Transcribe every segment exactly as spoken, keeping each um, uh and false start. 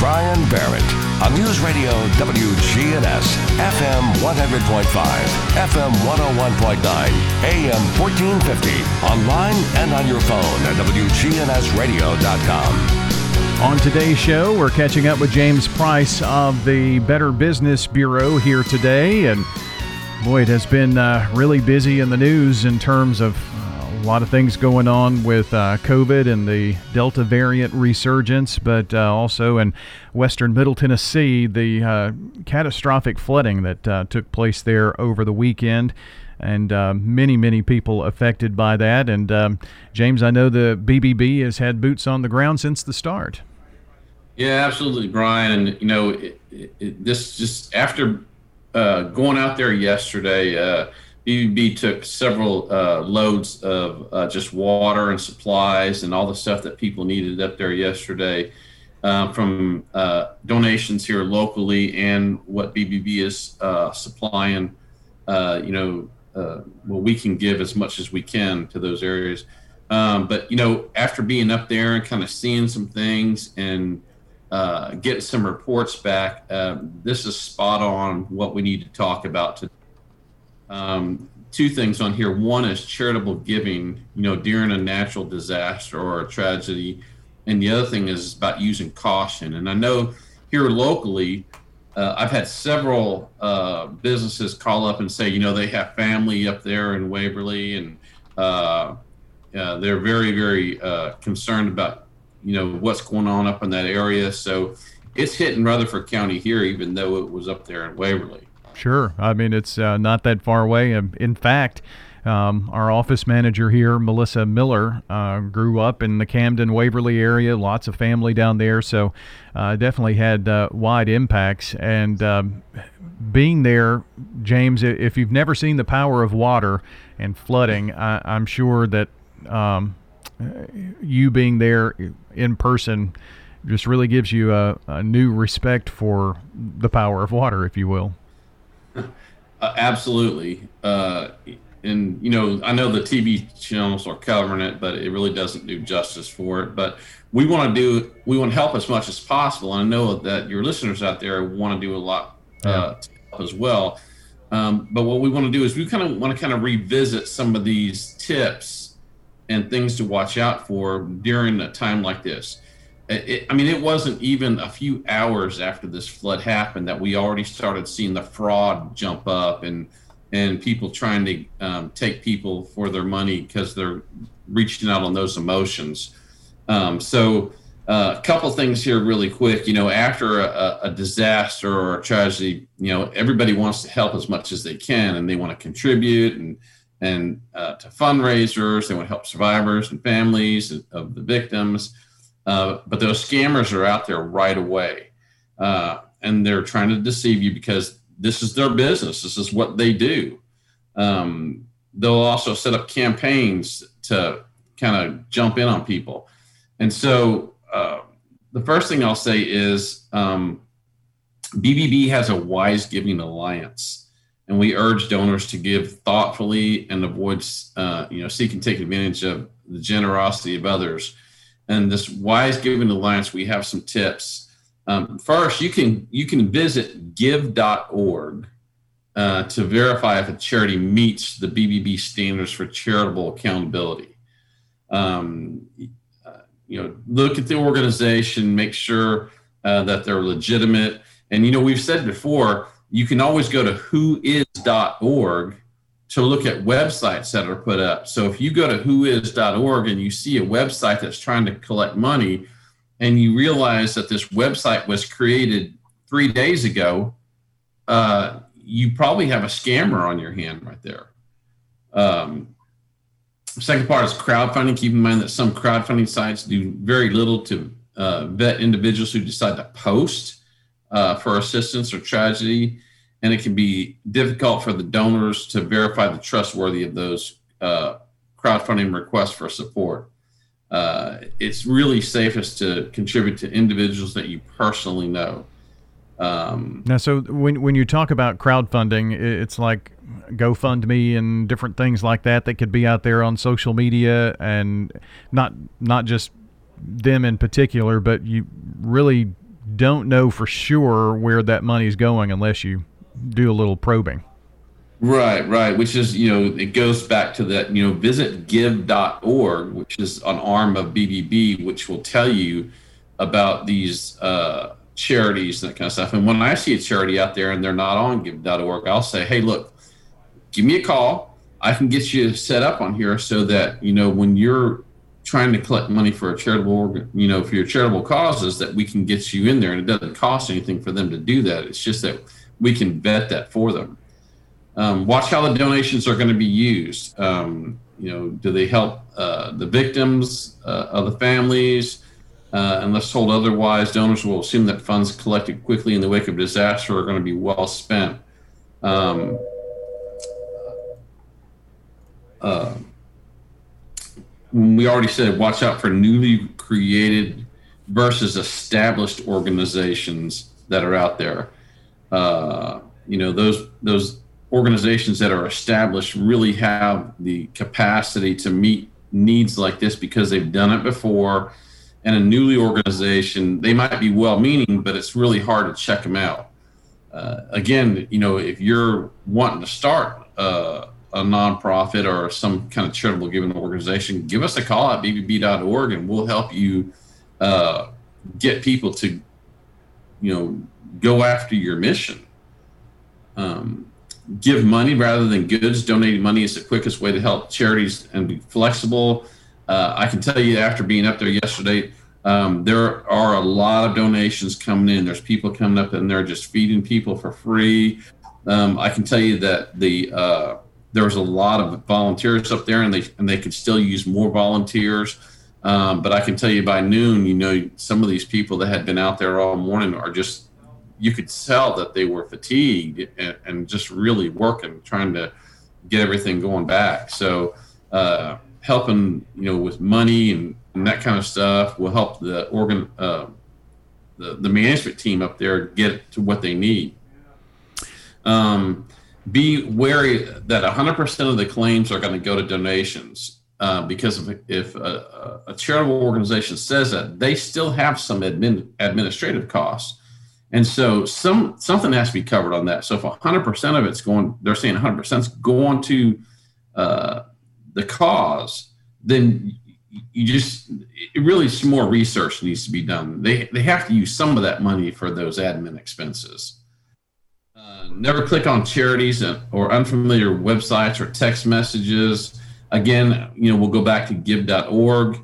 Brian Barrett on News Radio W G N S, F M one hundred point five, F M one oh one point nine, A M fourteen fifty, online and on your phone at W G N S radio dot com. On today's show, we're catching up with James Price of the Better Business Bureau here today. And boy, it has been uh, really busy in the news in terms of a lot of things going on with uh, COVID and the Delta variant resurgence, but uh, also in western Middle Tennessee, the uh, catastrophic flooding that uh, took place there over the weekend, and uh, many, many people affected by that. And um, James, I know the B B B has had boots on the ground since the start. Yeah, absolutely, Brian. And, you know, it, it, this just after uh, going out there yesterday, uh, B B B took several uh, loads of uh, just water and supplies and all the stuff that people needed up there yesterday uh, from uh, donations here locally and what B B B is uh, supplying. Uh, you know, uh, well, we can give as much as we can to those areas. Um, but, you know, after being up there and kind of seeing some things and uh, getting some reports back, uh, this is spot on what we need to talk about today. Um, two things on here. One is charitable giving, you know, during a natural disaster or a tragedy. And the other thing is about using caution. And I know here locally, uh, I've had several uh, businesses call up and say, you know, they have family up there in Waverly, and uh, uh, they're very, very uh, concerned about, you know, what's going on up in that area. So it's hitting Rutherford County here, even though it was up there in Waverly. Sure. I mean, it's uh, not that far away. In fact, um, our office manager here, Melissa Miller, uh, grew up in the Camden-Waverly area, lots of family down there, so uh, definitely had uh, wide impacts. And um, being there, James, if you've never seen the power of water and flooding, I- I'm sure that um, you being there in person just really gives you a, a new respect for the power of water, if you will. Uh, absolutely. Uh, and, you know, I know the T V channels are covering it, but it really doesn't do justice for it. But we want to do, we want to help as much as possible. And I know that your listeners out there want to do a lot uh, yeah. to help as well. Um, but what we want to do is we kind of want to kind of revisit some of these tips and things to watch out for during a time like this. It, I mean, it wasn't even a few hours after this flood happened that we already started seeing the fraud jump up and and people trying to um, take people for their money because they're reaching out on those emotions. Um, so uh, a couple things here really quick. You know, after a, a disaster or a tragedy, you know, everybody wants to help as much as they can, and they want to contribute and and uh, to fundraisers. They want to help survivors and families of the victims. Uh, but those scammers are out there right away, uh, and they're trying to deceive you because this is their business. This is what they do. Um, they'll also set up campaigns to kind of jump in on people. And so uh, the first thing I'll say is um, B B B has a Wise Giving Alliance, and we urge donors to give thoughtfully and avoid, uh, you know, seek and take advantage of the generosity of others. And this Wise Giving Alliance, we have some tips. Um, first, you can you can visit give dot org uh, to verify if a charity meets the B B B standards for charitable accountability. Um, uh, you know, look at the organization, make sure uh, that they're legitimate. And you know, we've said before, you can always go to who is dot org to look at websites that are put up. So if you go to who is dot org and you see a website that's trying to collect money and you realize that this website was created three days ago, uh, you probably have a scammer on your hand right there. Um, second part is crowdfunding. Keep in mind that some crowdfunding sites do very little to uh, vet individuals who decide to post uh, for assistance or tragedy. And it can be difficult for the donors to verify the trustworthiness of those uh, crowdfunding requests for support. Uh, it's really safest to contribute to individuals that you personally know. Um, now, so when when you talk about crowdfunding, it's like GoFundMe and different things like that that could be out there on social media, and not not just them in particular, but you really don't know for sure where that money is going unless you do a little probing. Right, right, which is, you know, it goes back to that, you know, visit give dot org, which is an arm of B B B, which will tell you about these uh, charities and that kind of stuff. And when I see a charity out there and they're not on give dot org, I'll say, hey, look, give me a call. I can get you set up on here so that, you know, when you're trying to collect money for a charitable, you know, for your charitable causes, that we can get you in there. And it doesn't cost anything for them to do that. It's just that we can vet that for them. Um, watch how the donations are going to be used. Um, you know, do they help uh, the victims uh, of the families? Uh, unless told otherwise, donors will assume that funds collected quickly in the wake of disaster are going to be well spent. Um, uh, we already said, watch out for newly created versus established organizations that are out there. Uh, you know, those those. organizations that are established really have the capacity to meet needs like this because they've done it before. And a newly organization, they might be well-meaning, but it's really hard to check them out. Uh, again, you know, if you're wanting to start uh, a nonprofit or some kind of charitable giving organization, give us a call at B B B dot org and we'll help you uh, get people to, you know, go after your mission. Um, Give money rather than goods. Donating money is the quickest way to help charities and be flexible. Uh, I can tell you after being up there yesterday, um, there are a lot of donations coming in. There's people coming up and they're just feeding people for free. Um, I can tell you that the uh, there was a lot of volunteers up there, and they and they could still use more volunteers. Um, but I can tell you by noon, you know, some of these people that had been out there all morning are just, you could tell that they were fatigued and, and just really working, trying to get everything going back. So uh, helping, you know, with money and, and that kind of stuff will help the organ, uh, the, the management team up there get to what they need. Um, be wary that one hundred percent of the claims are going to go to donations uh, because if, if a, a charitable organization says that, they still have some admin, administrative costs. And so some something has to be covered on that. So if one hundred percent of it's going, they're saying one hundred percent is going to uh, the cause, then you just, it really some more research needs to be done. They they have to use some of that money for those admin expenses. Uh, never click on charities or unfamiliar websites or text messages. Again, you know, we'll go back to give dot org.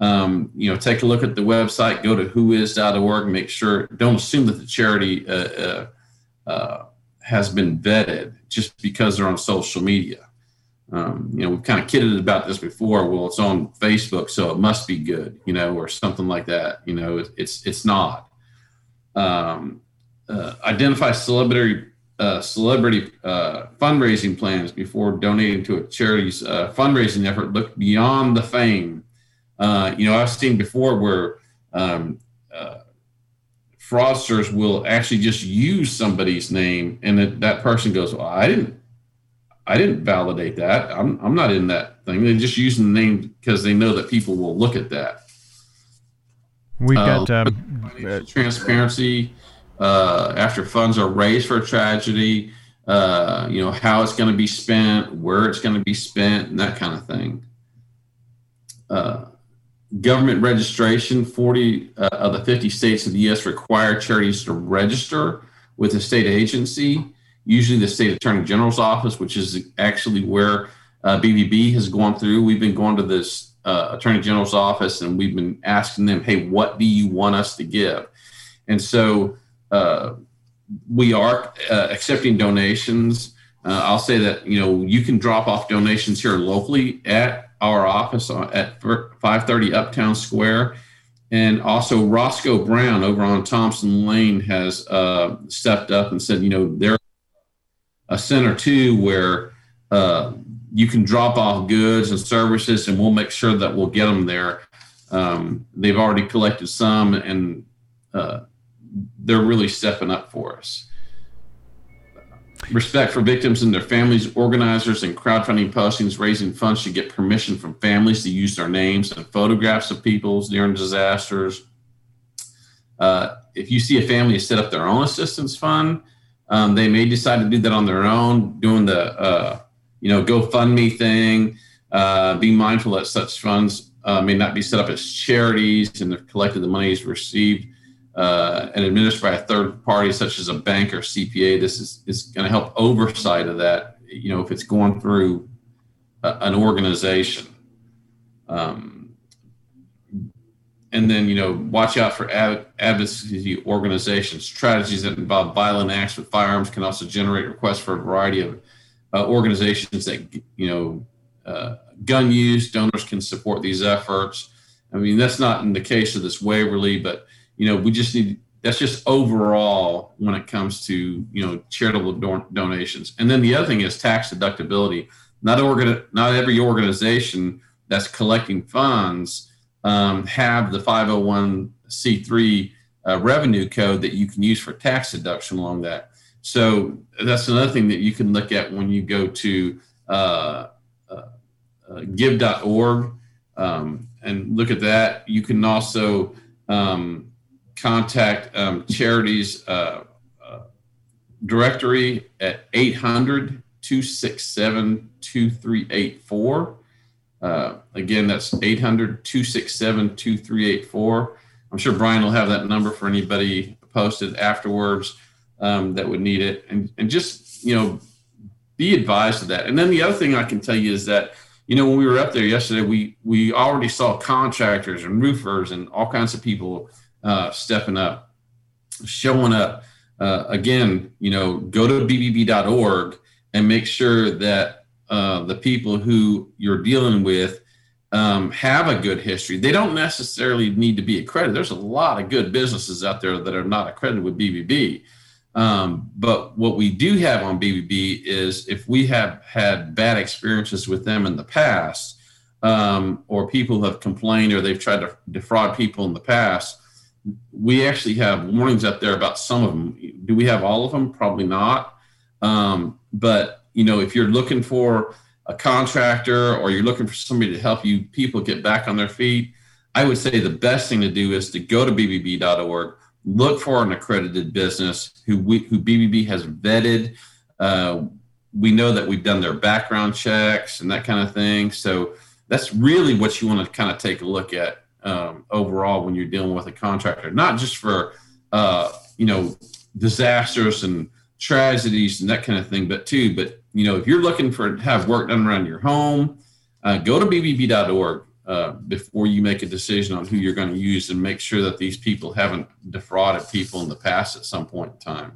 Um, you know, take a look at the website, go to who is dot org, make sure, don't assume that the charity uh, uh, uh, has been vetted just because they're on social media. Um, you know, we've kind of kidded about this before. Well, it's on Facebook, so it must be good, you know, or something like that. You know, it, it's it's not. Um, uh, identify celebrity uh, celebrity uh, fundraising plans before donating to a charity's uh, fundraising effort. Look beyond the fame. Uh, you know, I've seen before where um, uh, fraudsters will actually just use somebody's name, and it, that person goes, well, "I didn't, I didn't validate that. I'm, I'm not in that thing." They're just using the name because they know that people will look at that. We've uh, got um, financial transparency uh, after funds are raised for a tragedy. Uh, you know, how it's going to be spent, where it's going to be spent, and that kind of thing. Uh, Government registration, forty uh, of the fifty states of the U S require charities to register with a state agency, usually the state attorney general's office, which is actually where uh, B B B has gone through. We've been going to this uh, attorney general's office, and we've been asking them, hey, what do you want us to give? And so uh, we are uh, accepting donations. Uh, I'll say that, you know, you can drop off donations here locally at our office at five thirty Uptown Square, and also Roscoe Brown over on Thompson Lane has uh, stepped up and said, you know, there's a center too where uh, you can drop off goods and services, and we'll make sure that we'll get them there. Um, they've already collected some, and uh, they're really stepping up for us. Respect for victims and their families. Organizers and crowdfunding postings raising funds should get permission from families to use their names and photographs of people during disasters. Uh, if you see a family set up their own assistance fund, um, they may decide to do that on their own, doing the, uh, you know, GoFundMe thing. Uh, be mindful that such funds uh, may not be set up as charities and they've collected the monies received uh, and administered by a third party, such as a bank or C P A. This is, is going to help oversight of that, you know, if it's going through a, an organization. Um, and then, you know, watch out for ad, advocacy organizations. Strategies that involve violent acts with firearms can also generate requests for a variety of uh, organizations that, you know, Uh, gun use. Donors can support these efforts. I mean, that's not in the case of this Waverly, but, you know, we just need, that's just overall when it comes to, you know, charitable don donations. And then the other thing is tax deductibility. Not, organ not every organization that's collecting funds um, have the five oh one c three uh, revenue code that you can use for tax deduction along that. So that's another thing that you can look at when you go to uh, Uh, give dot org um, and look at that. You can also um, contact um, charities uh, uh, directory at eight hundred, two six seven, two three eight four. Uh, again, that's eight hundred, two six seven, two three eight four. I'm sure Brian will have that number for anybody posted afterwards um, that would need it. And, and just, you know, be advised of that. And then the other thing I can tell you is that, you know, when we were up there yesterday, we we already saw contractors and roofers and all kinds of people uh, stepping up, showing up. Uh, again, you know, go to B B B dot org and make sure that uh, the people who you're dealing with um, have a good history. They don't necessarily need to be accredited. There's a lot of good businesses out there that are not accredited with B B B. Um, but what we do have on B B B is if we have had bad experiences with them in the past, um, or people have complained or they've tried to defraud people in the past, we actually have warnings up there about some of them. Do we have all of them? Probably not. Um, but, you know, if you're looking for a contractor or you're looking for somebody to help you people get back on their feet, I would say the best thing to do is to go to B B B dot org. Look for an accredited business who we, who B B B has vetted. Uh, we know that we've done their background checks and that kind of thing. So that's really what you want to kind of take a look at um, overall when you're dealing with a contractor, not just for, uh, you know, disasters and tragedies and that kind of thing, but too, but, you know, if you're looking for have work done around your home, uh, go to B B B dot org. Uh, before you make a decision on who you're going to use, and make sure that these people haven't defrauded people in the past at some point in time.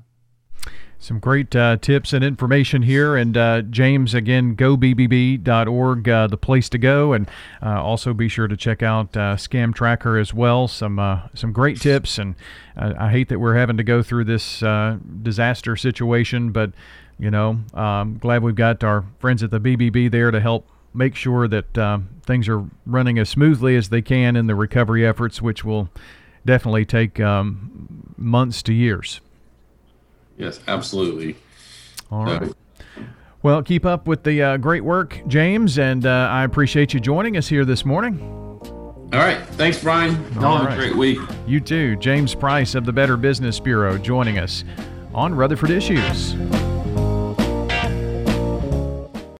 Some great uh, tips and information here. And uh, James, again, go B B B dot org, uh, the place to go. And uh, also be sure to check out uh, Scam Tracker as well. Some uh, some great tips. And uh, I hate that we're having to go through this uh, disaster situation, but, you know, I'm glad we've got our friends at the B B B there to help make sure that uh, things are running as smoothly as they can in the recovery efforts, which will definitely take um, months to years. Yes, absolutely. All right. So. Well, keep up with the uh, great work, James, and uh, I appreciate you joining us here this morning. All right. Thanks, Brian. All right. Have a great week. You too. James Price of the Better Business Bureau joining us on Rutherford Issues.